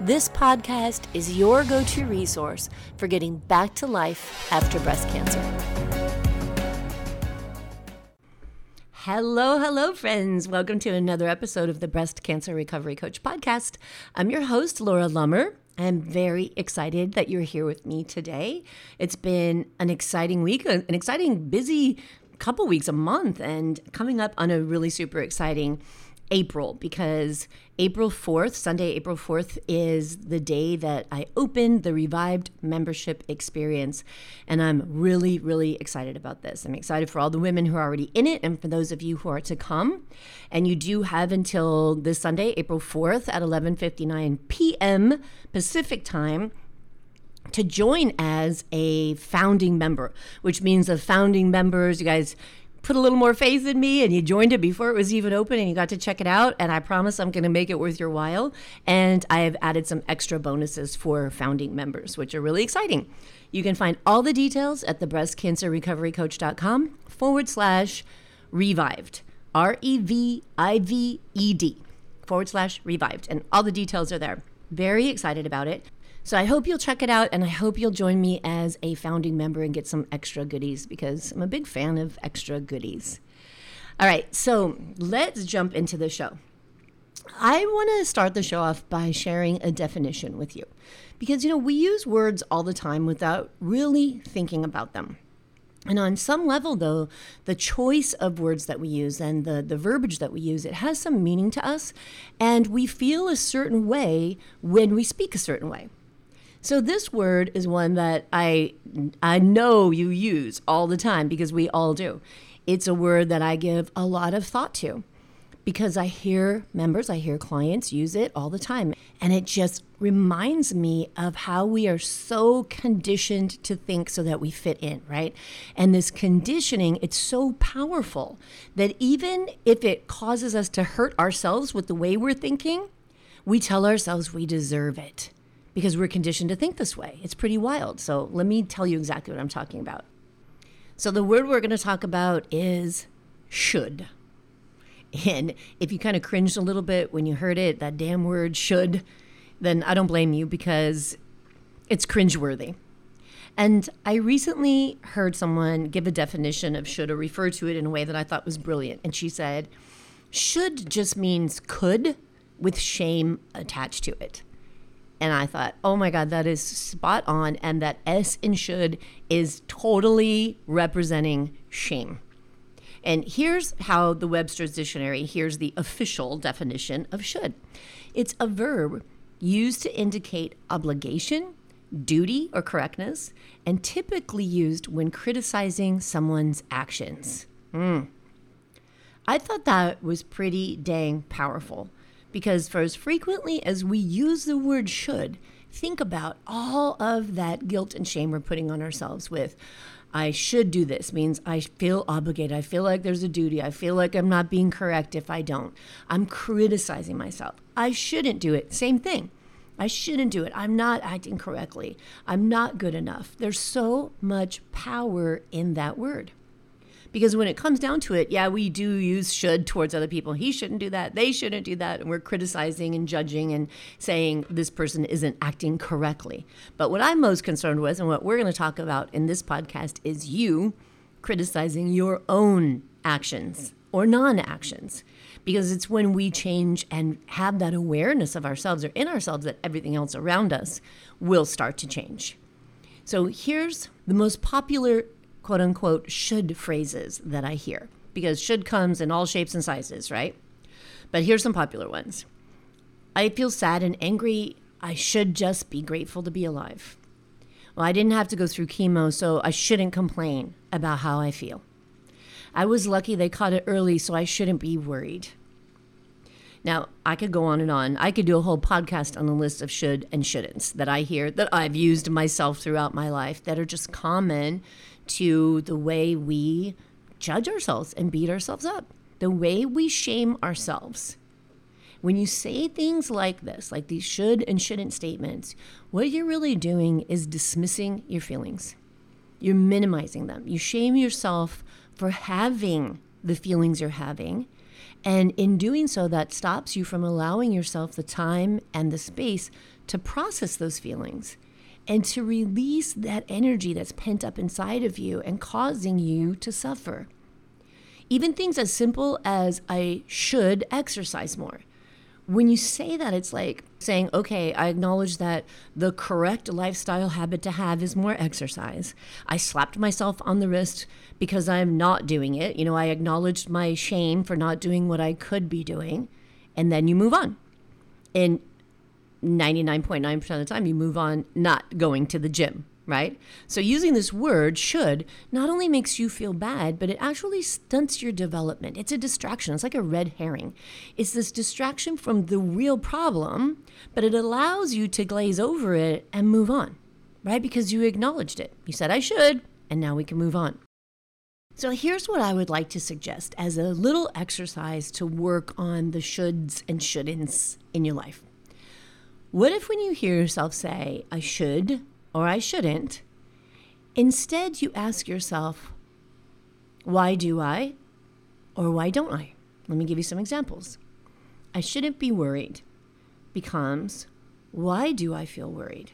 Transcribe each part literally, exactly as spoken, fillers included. This podcast is your go-to resource for getting back to life after breast cancer. Hello, hello, friends. Welcome to another episode of the Breast Cancer Recovery Coach podcast. I'm your host, Laura Lummer. I'm very excited that you're here with me today. It's been an exciting week, an exciting, busy couple weeks, a month, and coming up on a really super exciting April, because April fourth, Sunday, April fourth is the day that I opened the Revived Membership Experience, and I'm really, really excited about this. I'm excited for all the women who are already in it and for those of you who are to come. And you do have until this Sunday, April fourth at eleven fifty-nine p.m. Pacific time to join as a founding member, which means the founding members, you guys put a little more faith in me and you joined it before it was even open and you got to check it out. And I promise I'm going to make it worth your while. And I have added some extra bonuses for founding members, which are really exciting. You can find all the details at thebreastcancerrecoverycoach.com forward slash revived, R E V I V E D, forward slash revived. And all the details are there. Very excited about it. So I hope you'll check it out, and I hope you'll join me as a founding member and get some extra goodies, because I'm a big fan of extra goodies. All right, so let's jump into the show. I want to start the show off by sharing a definition with you, because, you know, we use words all the time without really thinking about them. And on some level, though, the choice of words that we use and the, the verbiage that we use, it has some meaning to us, and we feel a certain way when we speak a certain way. So this word is one that I I know you use all the time, because we all do. It's a word that I give a lot of thought to, because I hear members, I hear clients use it all the time. And it just reminds me of how we are so conditioned to think so that we fit in, right? And this conditioning, it's so powerful that even if it causes us to hurt ourselves with the way we're thinking, we tell ourselves we deserve it, because we're conditioned to think this way. It's pretty wild. So let me tell you exactly what I'm talking about. So the word we're going to talk about is should. And if you kind of cringed a little bit when you heard it, that damn word should, then I don't blame you, because it's cringeworthy. And I recently heard someone give a definition of should, or refer to it in a way that I thought was brilliant. And she said, should just means could with shame attached to it. And I thought, oh my God, that is spot on. And that S in should is totally representing shame. And here's how the Webster's Dictionary, here's the official definition of should. It's a verb used to indicate obligation, duty, or correctness, and typically used when criticizing someone's actions. Mm. I thought that was pretty dang powerful. Because for as frequently as we use the word should, think about all of that guilt and shame we're putting on ourselves with, I should do this means I feel obligated. I feel like there's a duty. I feel like I'm not being correct if I don't. I'm criticizing myself. I shouldn't do it. Same thing. I shouldn't do it. I'm not acting correctly. I'm not good enough. There's so much power in that word. Because when it comes down to it, yeah, we do use should towards other people. He shouldn't do that. They shouldn't do that. And we're criticizing and judging and saying this person isn't acting correctly. But what I'm most concerned with, and what we're going to talk about in this podcast, is you criticizing your own actions or non-actions. Because it's when we change and have that awareness of ourselves or in ourselves that everything else around us will start to change. So here's the most popular quote unquote should phrases that I hear, because should comes in all shapes and sizes, right? But here's some popular ones. I feel sad and angry. I should just be grateful to be alive. Well, I didn't have to go through chemo, so I shouldn't complain about how I feel. I was lucky they caught it early, so I shouldn't be worried. Now, I could go on and on. I could do a whole podcast on the list of should and shouldn'ts that I hear, that I've used myself throughout my life, that are just common to the way we judge ourselves and beat ourselves up, the way we shame ourselves. When you say things like this, like these should and shouldn't statements, what you're really doing is dismissing your feelings. You're minimizing them. You shame yourself for having the feelings you're having. And in doing so, that stops you from allowing yourself the time and the space to process those feelings and to release that energy that's pent up inside of you and causing you to suffer. Even things as simple as, I should exercise more. When you say that, it's like saying, okay, I acknowledge that the correct lifestyle habit to have is more exercise. I slapped myself on the wrist because I'm not doing it. You know, I acknowledged my shame for not doing what I could be doing. And then you move on. And ninety-nine point nine percent of the time, you move on not going to the gym, right? So using this word, should, not only makes you feel bad, but it actually stunts your development. It's a distraction. It's like a red herring. It's this distraction from the real problem, but it allows you to glaze over it and move on, right? Because you acknowledged it. You said, I should, and now we can move on. So here's what I would like to suggest as a little exercise to work on the shoulds and shouldn'ts in your life. What if when you hear yourself say, I should or I shouldn't, instead you ask yourself, why do I or why don't I? Let me give you some examples. I shouldn't be worried becomes, why do I feel worried?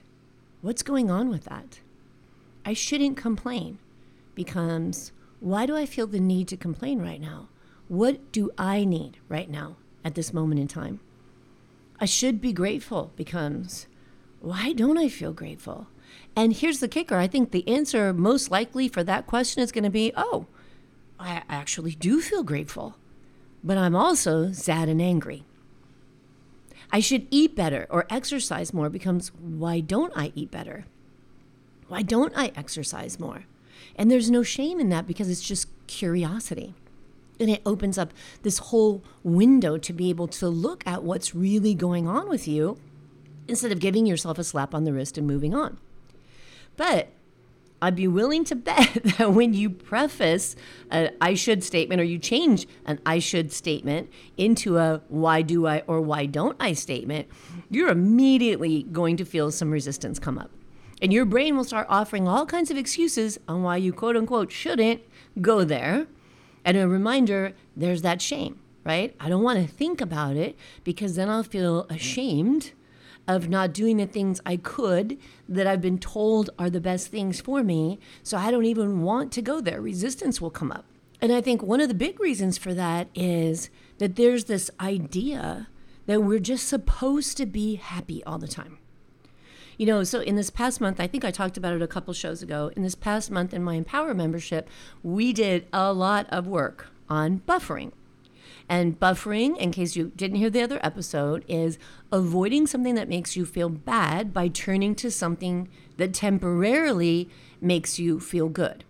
What's going on with that? I shouldn't complain becomes, why do I feel the need to complain right now? What do I need right now at this moment in time? I should be grateful becomes, why don't I feel grateful? And here's the kicker. I think the answer most likely for that question is going to be, oh, I actually do feel grateful, but I'm also sad and angry. I should eat better or exercise more becomes, why don't I eat better? Why don't I exercise more? And there's no shame in that because it's just curiosity. And it opens up this whole window to be able to look at what's really going on with you instead of giving yourself a slap on the wrist and moving on. But I'd be willing to bet that when you preface an I should statement, or you change an I should statement into a why do I or why don't I statement, you're immediately going to feel some resistance come up. And your brain will start offering all kinds of excuses on why you, quote unquote, shouldn't go there. And a reminder, there's that shame, right? I don't want to think about it because then I'll feel ashamed of not doing the things I could that I've been told are the best things for me. So I don't even want to go there. Resistance will come up. And I think one of the big reasons for that is that there's this idea that we're just supposed to be happy all the time. You know, so in this past month, I think I talked about it a couple shows ago. In this past month in my Empower membership, we did a lot of work on buffering. And buffering, in case you didn't hear the other episode, is avoiding something that makes you feel bad by turning to something that temporarily makes you feel good,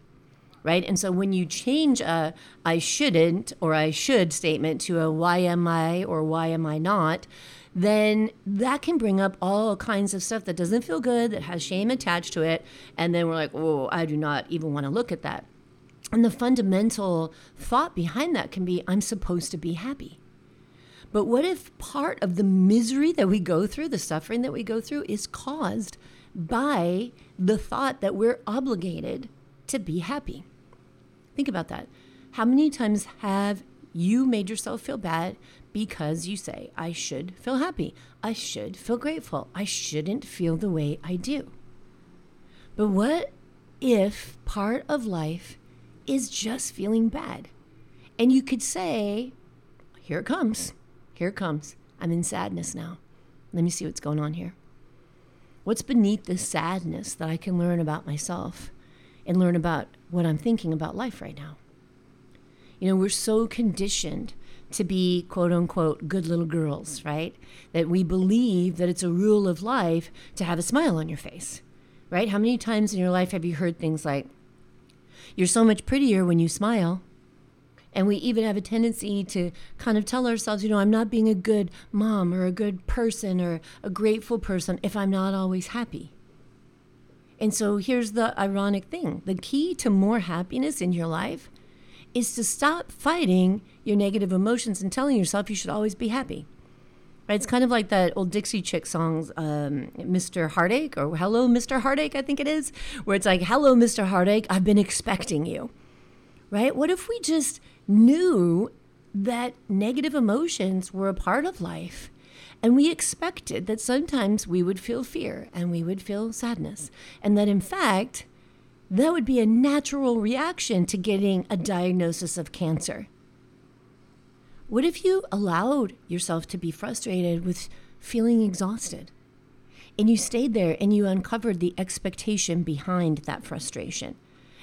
right? And so when you change a I shouldn't or I should statement to a why am I or why am I not, then that can bring up all kinds of stuff that doesn't feel good, that has shame attached to it. And then we're like, oh, I do not even want to look at that. And the fundamental thought behind that can be, I'm supposed to be happy. But what if part of the misery that we go through, the suffering that we go through, is caused by the thought that we're obligated to be happy? Think about that. How many times have you made yourself feel bad because you say, I should feel happy. I should feel grateful. I shouldn't feel the way I do. But what if part of life is just feeling bad? And you could say, here it comes. Here it comes. I'm in sadness now. Let me see what's going on here. What's beneath this sadness that I can learn about myself and learn about what I'm thinking about life right now? You know, we're so conditioned to be, quote unquote, good little girls, right? That we believe that it's a rule of life to have a smile on your face, right? How many times in your life have you heard things like, you're so much prettier when you smile. And we even have a tendency to kind of tell ourselves, you know, I'm not being a good mom or a good person or a grateful person if I'm not always happy. And so here's the ironic thing. The key to more happiness in your life is to stop fighting your negative emotions and telling yourself you should always be happy. Right? It's kind of like that old Dixie Chicks song, um, Mister Heartache, or Hello, Mister Heartache, I think it is, where it's like, hello, Mister Heartache, I've been expecting you. Right? What if we just knew that negative emotions were a part of life, and we expected that sometimes we would feel fear and we would feel sadness, and that in fact, that would be a natural reaction to getting a diagnosis of cancer? What if you allowed yourself to be frustrated with feeling exhausted, and you stayed there and you uncovered the expectation behind that frustration?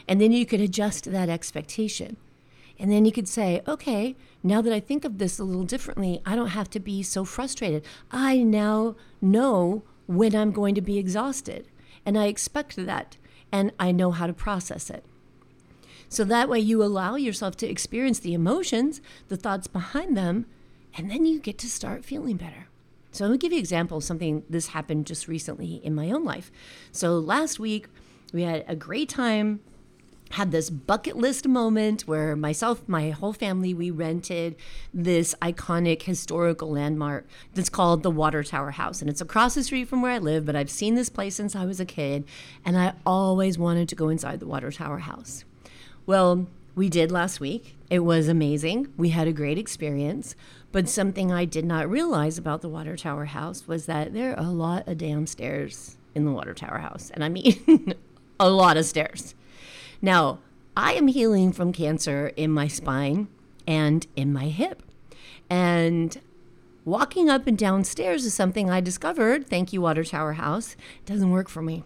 And then you could adjust that expectation. And then you could say, okay, now that I think of this a little differently, I don't have to be so frustrated. I now know when I'm going to be exhausted, and I expect that, and I know how to process it. So that way you allow yourself to experience the emotions, the thoughts behind them, and then you get to start feeling better. So I'm gonna give you an example of something this happened just recently in my own life. So last week, we had a great time, had this bucket list moment where myself, my whole family, we rented this iconic historical landmark that's called the Water Tower House. And it's across the street from where I live, but I've seen this place since I was a kid, and I always wanted to go inside the Water Tower House. Well, we did last week. It was amazing. We had a great experience. But something I did not realize about the Water Tower House was that there are a lot of damn stairs in the Water Tower House. And I mean, a lot of stairs. Now, I am healing from cancer in my spine and in my hip. And walking up and down stairs is something I discovered, thank you, Water Tower House, doesn't work for me.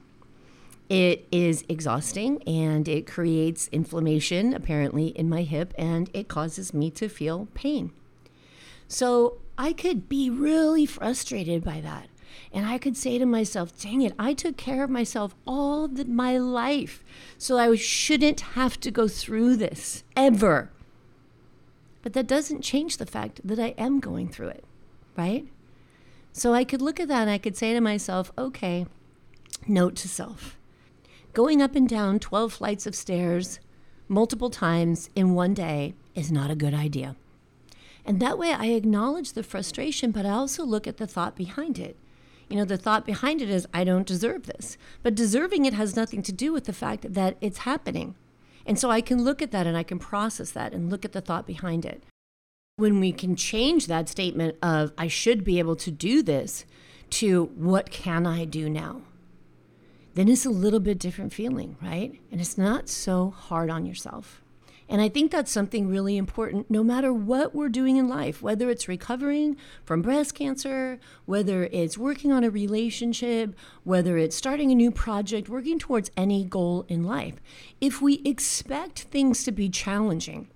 It is exhausting, and it creates inflammation, apparently, in my hip, and it causes me to feel pain. So I could be really frustrated by that. And I could say to myself, dang it, I took care of myself all the, my life, so I shouldn't have to go through this ever. But that doesn't change the fact that I am going through it, right? So I could look at that and I could say to myself, okay, note to self. Going up and down twelve flights of stairs multiple times in one day is not a good idea. And that way I acknowledge the frustration, but I also look at the thought behind it. You know, the thought behind it is, I don't deserve this. But deserving it has nothing to do with the fact that it's happening. And so I can look at that and I can process that and look at the thought behind it. When we can change that statement of, I should be able to do this, to what can I do now? Then it's a little bit different feeling, right? And it's not so hard on yourself. And I think that's something really important, no matter what we're doing in life, whether it's recovering from breast cancer, whether it's working on a relationship, whether it's starting a new project, working towards any goal in life. If we expect things to be challenging,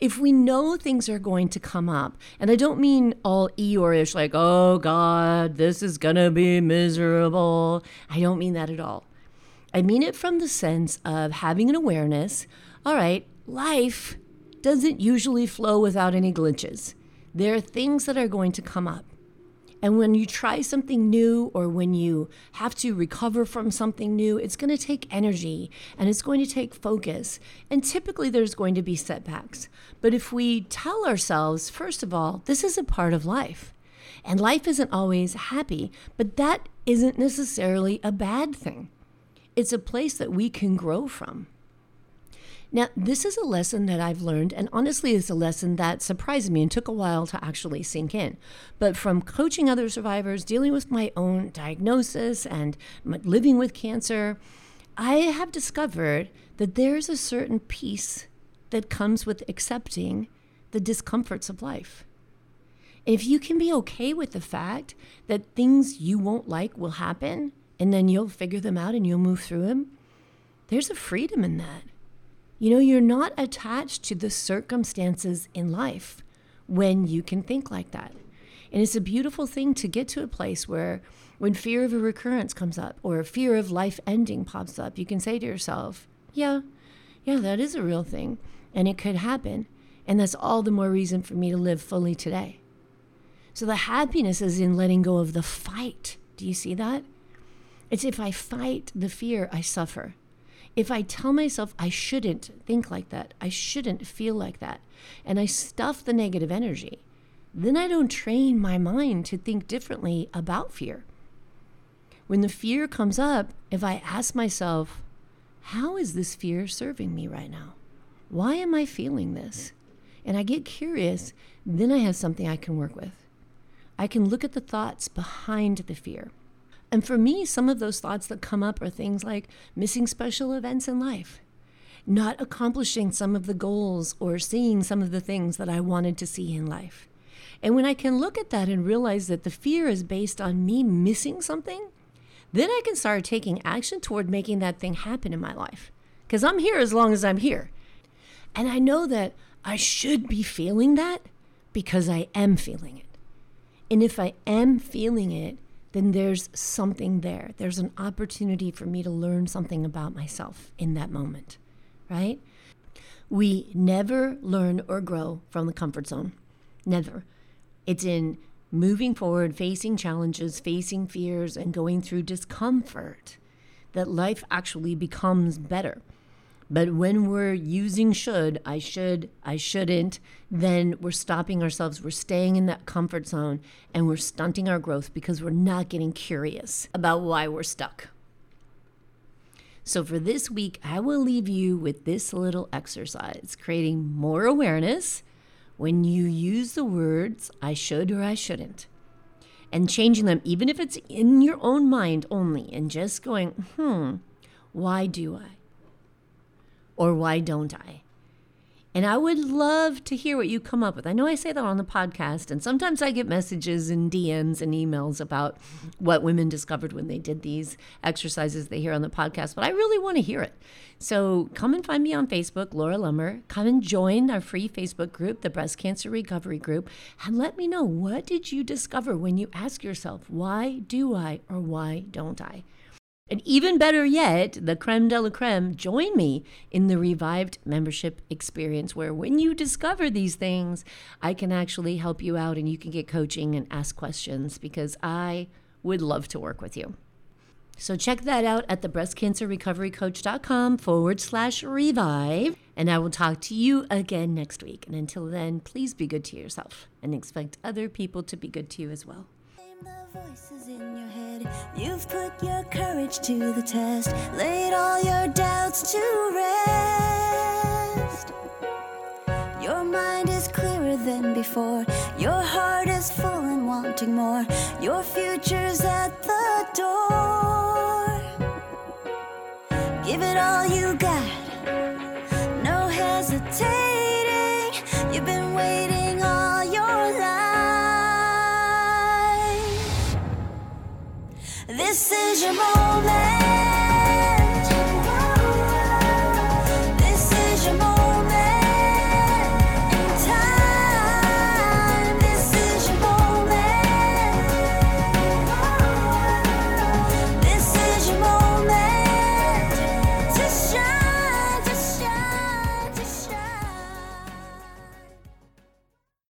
if we know things are going to come up, and I don't mean all Eeyore-ish, like, oh God, this is gonna be miserable. I don't mean that at all. I mean it from the sense of having an awareness, all right, life doesn't usually flow without any glitches. There are things that are going to come up. And when you try something new, or when you have to recover from something new, it's going to take energy and it's going to take focus. And typically there's going to be setbacks. But if we tell ourselves, first of all, this is a part of life. And life isn't always happy, but that isn't necessarily a bad thing. It's a place that we can grow from. Now, this is a lesson that I've learned, and honestly, it's a lesson that surprised me and took a while to actually sink in. But from coaching other survivors, dealing with my own diagnosis, and living with cancer, I have discovered that there's a certain peace that comes with accepting the discomforts of life. If you can be okay with the fact that things you won't like will happen, and then you'll figure them out and you'll move through them, there's a freedom in that. You know, you're not attached to the circumstances in life when you can think like that. And it's a beautiful thing to get to a place where when fear of a recurrence comes up or fear of life ending pops up, you can say to yourself, yeah, yeah, that is a real thing and it could happen. And that's all the more reason for me to live fully today. So the happiness is in letting go of the fight. Do you see that? It's if I fight the fear, I suffer. If I tell myself I shouldn't think like that, I shouldn't feel like that, and I stuff the negative energy, then I don't train my mind to think differently about fear. When the fear comes up, if I ask myself, how is this fear serving me right now? Why am I feeling this? And I get curious, then I have something I can work with. I can look at the thoughts behind the fear. And for me, some of those thoughts that come up are things like missing special events in life, not accomplishing some of the goals or seeing some of the things that I wanted to see in life. And when I can look at that and realize that the fear is based on me missing something, then I can start taking action toward making that thing happen in my life. Because I'm here as long as I'm here. And I know that I should be feeling that because I am feeling it. And if I am feeling it, then there's something there. There's an opportunity for me to learn something about myself in that moment, right? We never learn or grow from the comfort zone. Never. It's in moving forward, facing challenges, facing fears, and going through discomfort that life actually becomes better. But when we're using should, I should, I shouldn't, then we're stopping ourselves. We're staying in that comfort zone and we're stunting our growth because we're not getting curious about why we're stuck. So for this week, I will leave you with this little exercise, creating more awareness when you use the words I should or I shouldn't, and changing them, even if it's in your own mind only, and just going, hmm, why do I? Or why don't I? And I would love to hear what you come up with. I know I say that on the podcast, and sometimes I get messages and D Ms and emails about what women discovered when they did these exercises they hear on the podcast, but I really want to hear it. So come and find me on Facebook, Laura Lummer. Come and join our free Facebook group, the Breast Cancer Recovery Group, and let me know, what did you discover when you ask yourself, why do I or why don't I? And even better yet, the creme de la creme, join me in the Revived Membership Experience, where when you discover these things, I can actually help you out and you can get coaching and ask questions, because I would love to work with you. So check that out at thebreastcancerrecoverycoach.com forward slash revive. And I will talk to you again next week. And until then, please be good to yourself and expect other people to be good to you as well. The voices in your head, you've put your courage to the test, laid all your doubts to rest. Your mind is clearer than before, your heart is full and wanting more, your future's at the door. Give it all you got, no hesitating, you've been waiting. This is your moment.